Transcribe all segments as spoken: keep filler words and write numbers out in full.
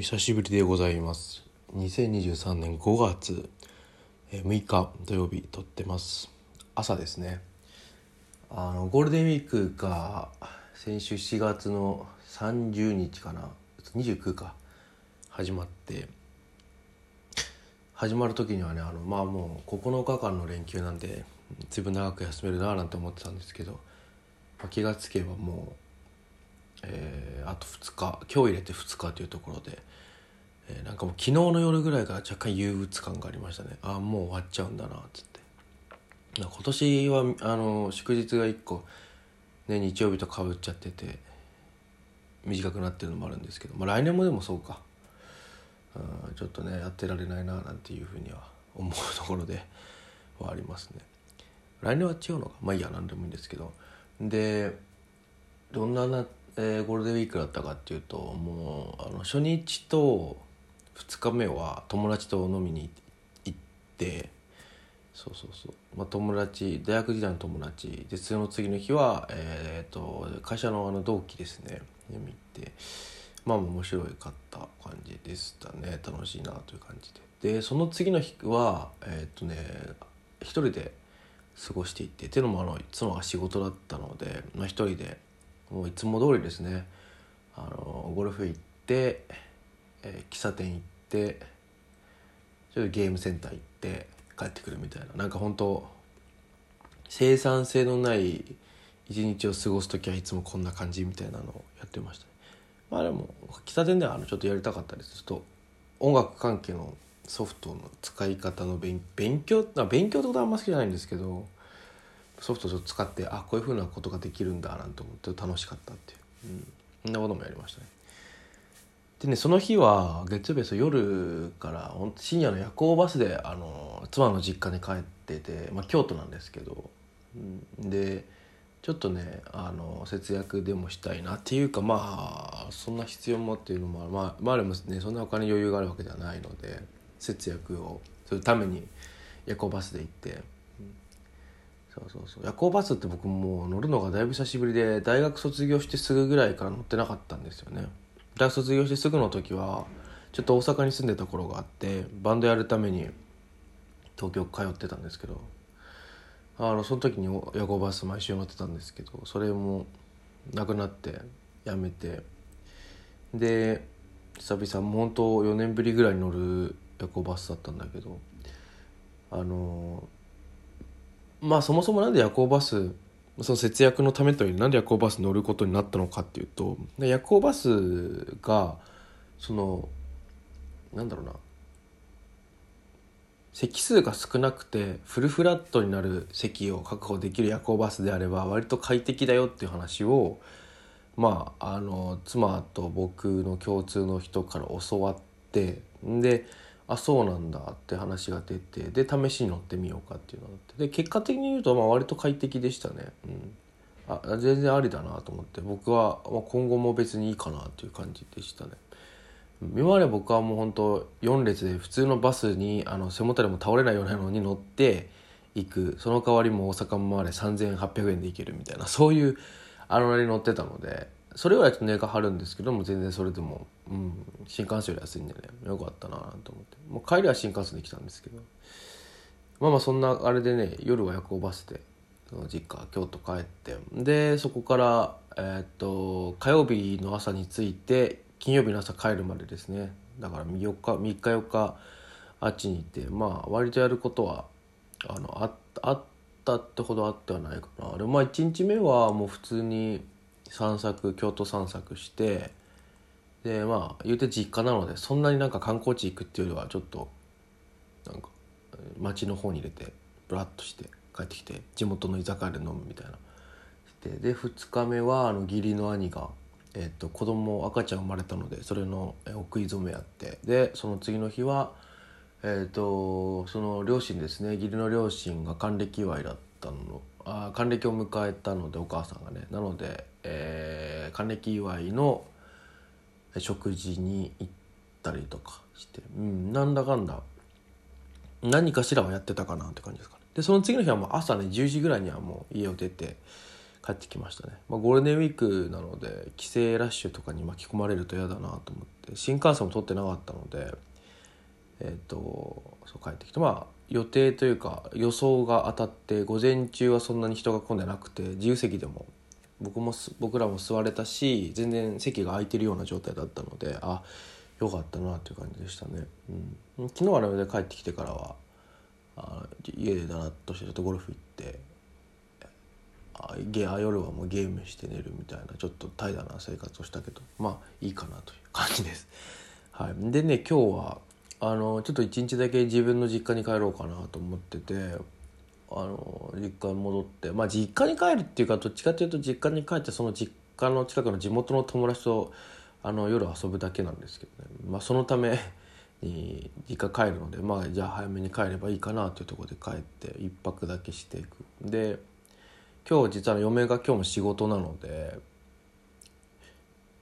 久しぶりでございます。にせんにじゅうさんねんごがつむいか土曜日撮ってます。朝ですね。あのゴールデンウィークが先週しがつのさんじゅうにちかな、にじゅうくか始まって始まる時にはね、あのまあもうここのかかんの連休なんで随分長く休めるななんて思ってたんですけど、気がつけばもうえー、あとふつか、今日入れてふつかというところで、えー、なんかもう昨日の夜ぐらいから若干憂鬱感がありましたね。ああもう終わっちゃうんだなっつって、今年はあの祝日がいっこ、ね、日曜日とかぶっちゃってて短くなってるのもあるんですけど、まあ、来年もでもそうか、うん、ちょっとねやってられないななんていうふうには思うところではありますね。来年は違うのか、まあいいや、何でもいいんですけど。でどんななえー、ゴールデンウィークだったかっていうと、もうあの初日とふつかめは友達と飲みに行って、そうそうそう、まあ、友達、大学時代の友達で、その次の日は、えー、と会社の、あの同期ですね、飲みに行って、まあ面白かった感じでしたね。楽しいなという感じで。でその次の日はえっ、ー、とね一人で過ごしていて、っていうのもあの妻が仕事だったので、まあ、一人でもういつも通りですね、あのゴルフ行って、えー、喫茶店行って、ちょっとゲームセンター行って帰ってくるみたいな、なんか本当生産性のない一日を過ごすときはいつもこんな感じみたいなのをやってました、ね。まあでも喫茶店ではあのちょっとやりたかったです。ちょっと音楽関係のソフトの使い方の勉強、あ勉強ってことはあんま好きじゃないんですけど、ソフトを使ってあこういうふうなことができるんだなんて思って楽しかったっていう、うん、そんなこともやりましたね。でね、その日は月曜日は夜から深夜の夜行バスであの妻の実家に帰ってて、まあ、京都なんですけど、うん、でちょっとねあの節約でもしたいなっていうか、まあそんな必要もっていうのも、まあ、まあでもねそんなお金余裕があるわけではないので、節約をするために夜行バスで行って、そうそうそう、夜行バスって僕もう乗るのがだいぶ久しぶりで、大学卒業してすぐぐらいから乗ってなかったんですよね。大学卒業してすぐの時はちょっと大阪に住んでた頃があって、バンドやるために東京通ってたんですけど、あのその時に夜行バス毎週乗ってたんですけど、それもなくなってやめて、で久々もう本当よねんぶりぐらいに乗る夜行バスだったんだけど、あのまあそもそもなんで夜行バス、その節約のためというなんで夜行バス乗ることになったのかっていうと、夜行バスがそのなんだろうな、席数が少なくてフルフラットになる席を確保できる夜行バスであれば割と快適だよっていう話を、まああの妻と僕の共通の人から教わって、であそうなんだって話が出て、で試しに乗ってみようかっていうのがあって、で結果的に言うとまあ割と快適でしたね、うん、あ全然ありだなと思って、僕は今後も別にいいかなっていう感じでしたね。今まで僕はもう本当よん列で普通のバスにあの背もたれも倒れないようなのに乗っていく、その代わりも大阪までさんぜんはっぴゃくえんで行けるみたいな、そういうあのに乗ってたので、それよりはちょっと値が張るんですけども、全然それでも、うん、新幹線より安いんでね、よかったなと思って、もう帰りは新幹線で来たんですけど、まあまあそんなあれでね、夜は夜行バスで実家京都帰って、でそこから、えー、っと火曜日の朝に着いて金曜日の朝帰るまでですね、だからみっかよっかあっちにいて、まあ割とやることは あの、あ、あったってほどあってはないかな。でもまあいちにちめはもう普通に散策、京都散策して、でまあ言うて実家なのでそんなになんか観光地行くっていうよりはちょっとなんか町の方に出てブラッとして帰ってきて、地元の居酒屋で飲むみたいなして、でふつかめはあの義理の兄が、えっと、子供赤ちゃん生まれたのでそれのお食い初めやって、でその次の日は、えっと、その両親ですね、義理の両親が還暦祝いだったの、あ還暦を迎えたので、お母さんがね、なのでえー、還暦祝いの食事に行ったりとかして、うん、なんだかんだ何かしらはやってたかなって感じですかね。でその次の日はもう朝ねじゅうじぐらいにはもう家を出て帰ってきましたね。まあ、ゴールデンウィークなので帰省ラッシュとかに巻き込まれると嫌だなと思って、新幹線も取ってなかったので、えっと、そう帰ってきて、まあ予定というか予想が当たって午前中はそんなに人が混んでなくて、自由席でも僕も僕らも座れたし、全然席が空いてるような状態だったので、あ、よかったなという感じでしたね。うん、昨日はなので帰ってきてからはあ家でだらっとしてちょっとゴルフ行って、夜はもうゲームして寝るみたいな、ちょっと怠惰な生活をしたけど、まあいいかなという感じです。はい、でね、今日はあのちょっと一日だけ自分の実家に帰ろうかなと思ってて、あの実家に戻って、まあ実家に帰るっていうか、どっちかというと実家に帰ってその実家の近くの地元の友達とあの夜遊ぶだけなんですけどね。まあそのために実家帰るので、まあじゃあ早めに帰ればいいかなというところで帰って一泊だけしていく。で今日実は嫁が今日も仕事なので、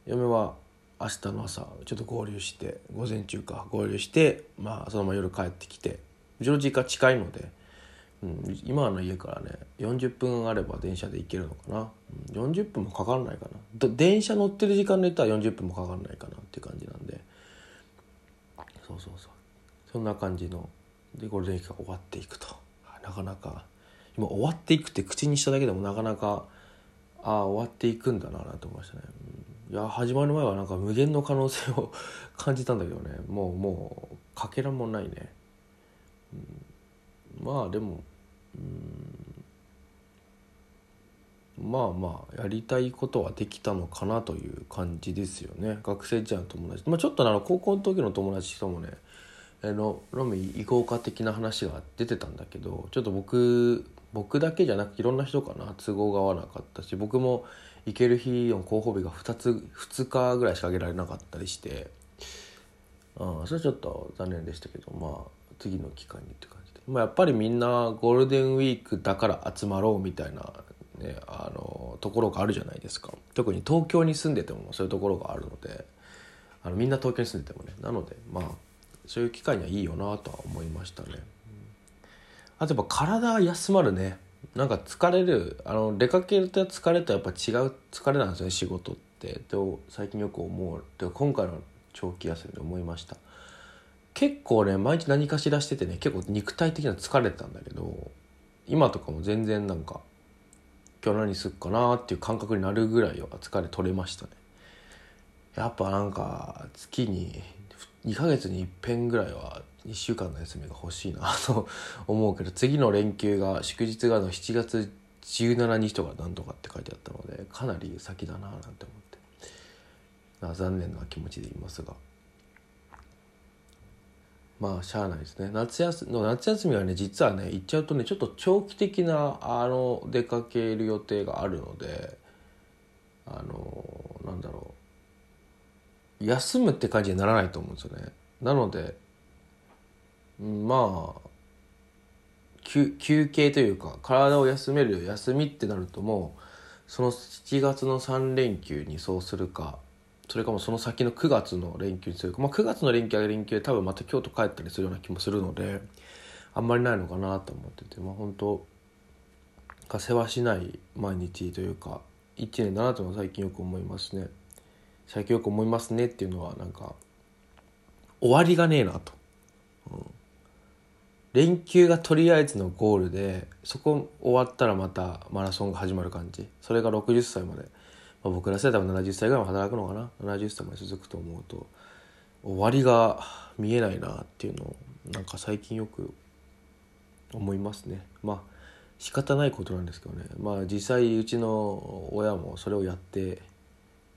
嫁は明日の朝ちょっと合流して、午前中か合流して、まあ、そのまま夜帰ってきて、うちの実家近いので、うん、今の家からねよんじゅっぷんあれば電車で行けるのかな、うん、よんじゅっぷんもかかんないかな、電車乗ってる時間で言ったらよんじゅっぷんもかかんないかなっていう感じなんで、そうそうそう、そんな感じのでゴールデンウィークが終わっていくと、なかなか今終わっていくって口にしただけでもなかなか、ああ終わっていくんだなと思いましたね。いや始まる前はなんか無限の可能性を感じたんだけどね、もうもうかけらもないね。うん、まあでも、うん、まあまあやりたいことはできたのかなという感じですよね。学生時代の友達、まあ、ちょっとあの高校の時の友達ともね、あの飲み行こうか的な話が出てたんだけど、ちょっと僕僕だけじゃなくていろんな人かな都合が合わなかったし、僕も行ける日の候補日がふたつふつかぐらいしかあげられなかったりして、うん、それはちょっと残念でしたけど、まあ次の機会にって感じで、まあ、やっぱりみんなゴールデンウィークだから集まろうみたいな、ね、あのところがあるじゃないですか。特に東京に住んでてもそういうところがあるので、あのみんな東京に住んでてもね、なのでまあそういう機会にはいいよなとは思いましたね。あとやっぱ体休まるね。なんか疲れる、あの出かけると疲れとやっぱ違う疲れなんですよね、仕事ってと最近よく思うと、今回の長期休みで思いました。結構ね毎日何かしらしててね、結構肉体的な疲れたんだけど、今とかも全然なんか今日何するかなっていう感覚になるぐらいは疲れ取れましたね。やっぱなんか月ににかげつにいっぺんぐらいはいっしゅうかんの休みが欲しいなと思うけど、次の連休が祝日がしちがつじゅうしちにちとかなんとかって書いてあったので、かなり先だななんて思って残念な気持ちでいますが、まあしゃあないですね。夏休み、夏休みはね実はね行っちゃうとね、ちょっと長期的なあの出かける予定があるので、あのなんだろう、休むって感じにならないと思うんですよね。なのでまあ休憩というか体を休める休みってなると、もうそのしちがつのさん連休にそうするか、それかもその先のくがつの連休にするか、まあ、くがつの連休は連休で多分また京都帰ったりするような気もするので、あんまりないのかなと思ってて、まあ本当世話しない毎日というかいちねんだなというのは最近よく思いますね。最近よく思いますねっていうのはなんか終わりがねえなと、うん、連休がとりあえずのゴールで、そこ終わったらまたマラソンが始まる感じ。それがろくじゅっさいまで、まあ、僕ら世代はななじゅっさいぐらいも働くのかな、ななじゅっさいまで続くと思うと終わりが見えないなっていうのをなんか最近よく思いますね。まあ仕方ないことなんですけどね、まあ実際うちの親もそれをやって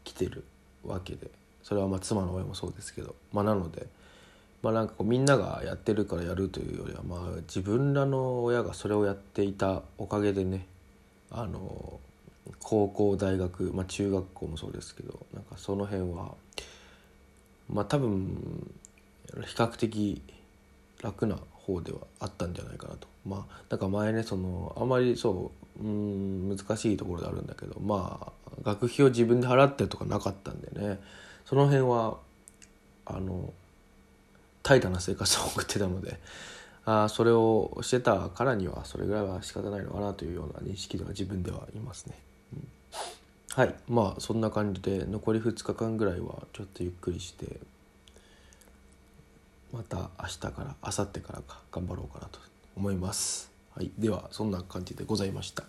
きてるわけで、それはまあ妻の親もそうですけど、まあなのでまあ、なんかこうみんながやってるからやるというよりは、まあ自分らの親がそれをやっていたおかげでね、あの高校大学、まあ、中学校もそうですけど、なんかその辺はまあ多分比較的楽な方ではあったんじゃないかなと。まあなんか前ねそのあまりそううん難しいところであるんだけど、まあ学費を自分で払ってるとかなかったんでね、その辺はあの怠惰な生活を送ってたので、あそれをしてたからにはそれぐらいは仕方ないのかなというような認識では自分ではいますね。はい、まあそんな感じで残りふつかかんぐらいはちょっとゆっくりして、また明日から明後日からか頑張ろうかなと思います。はい、ではそんな感じでございました。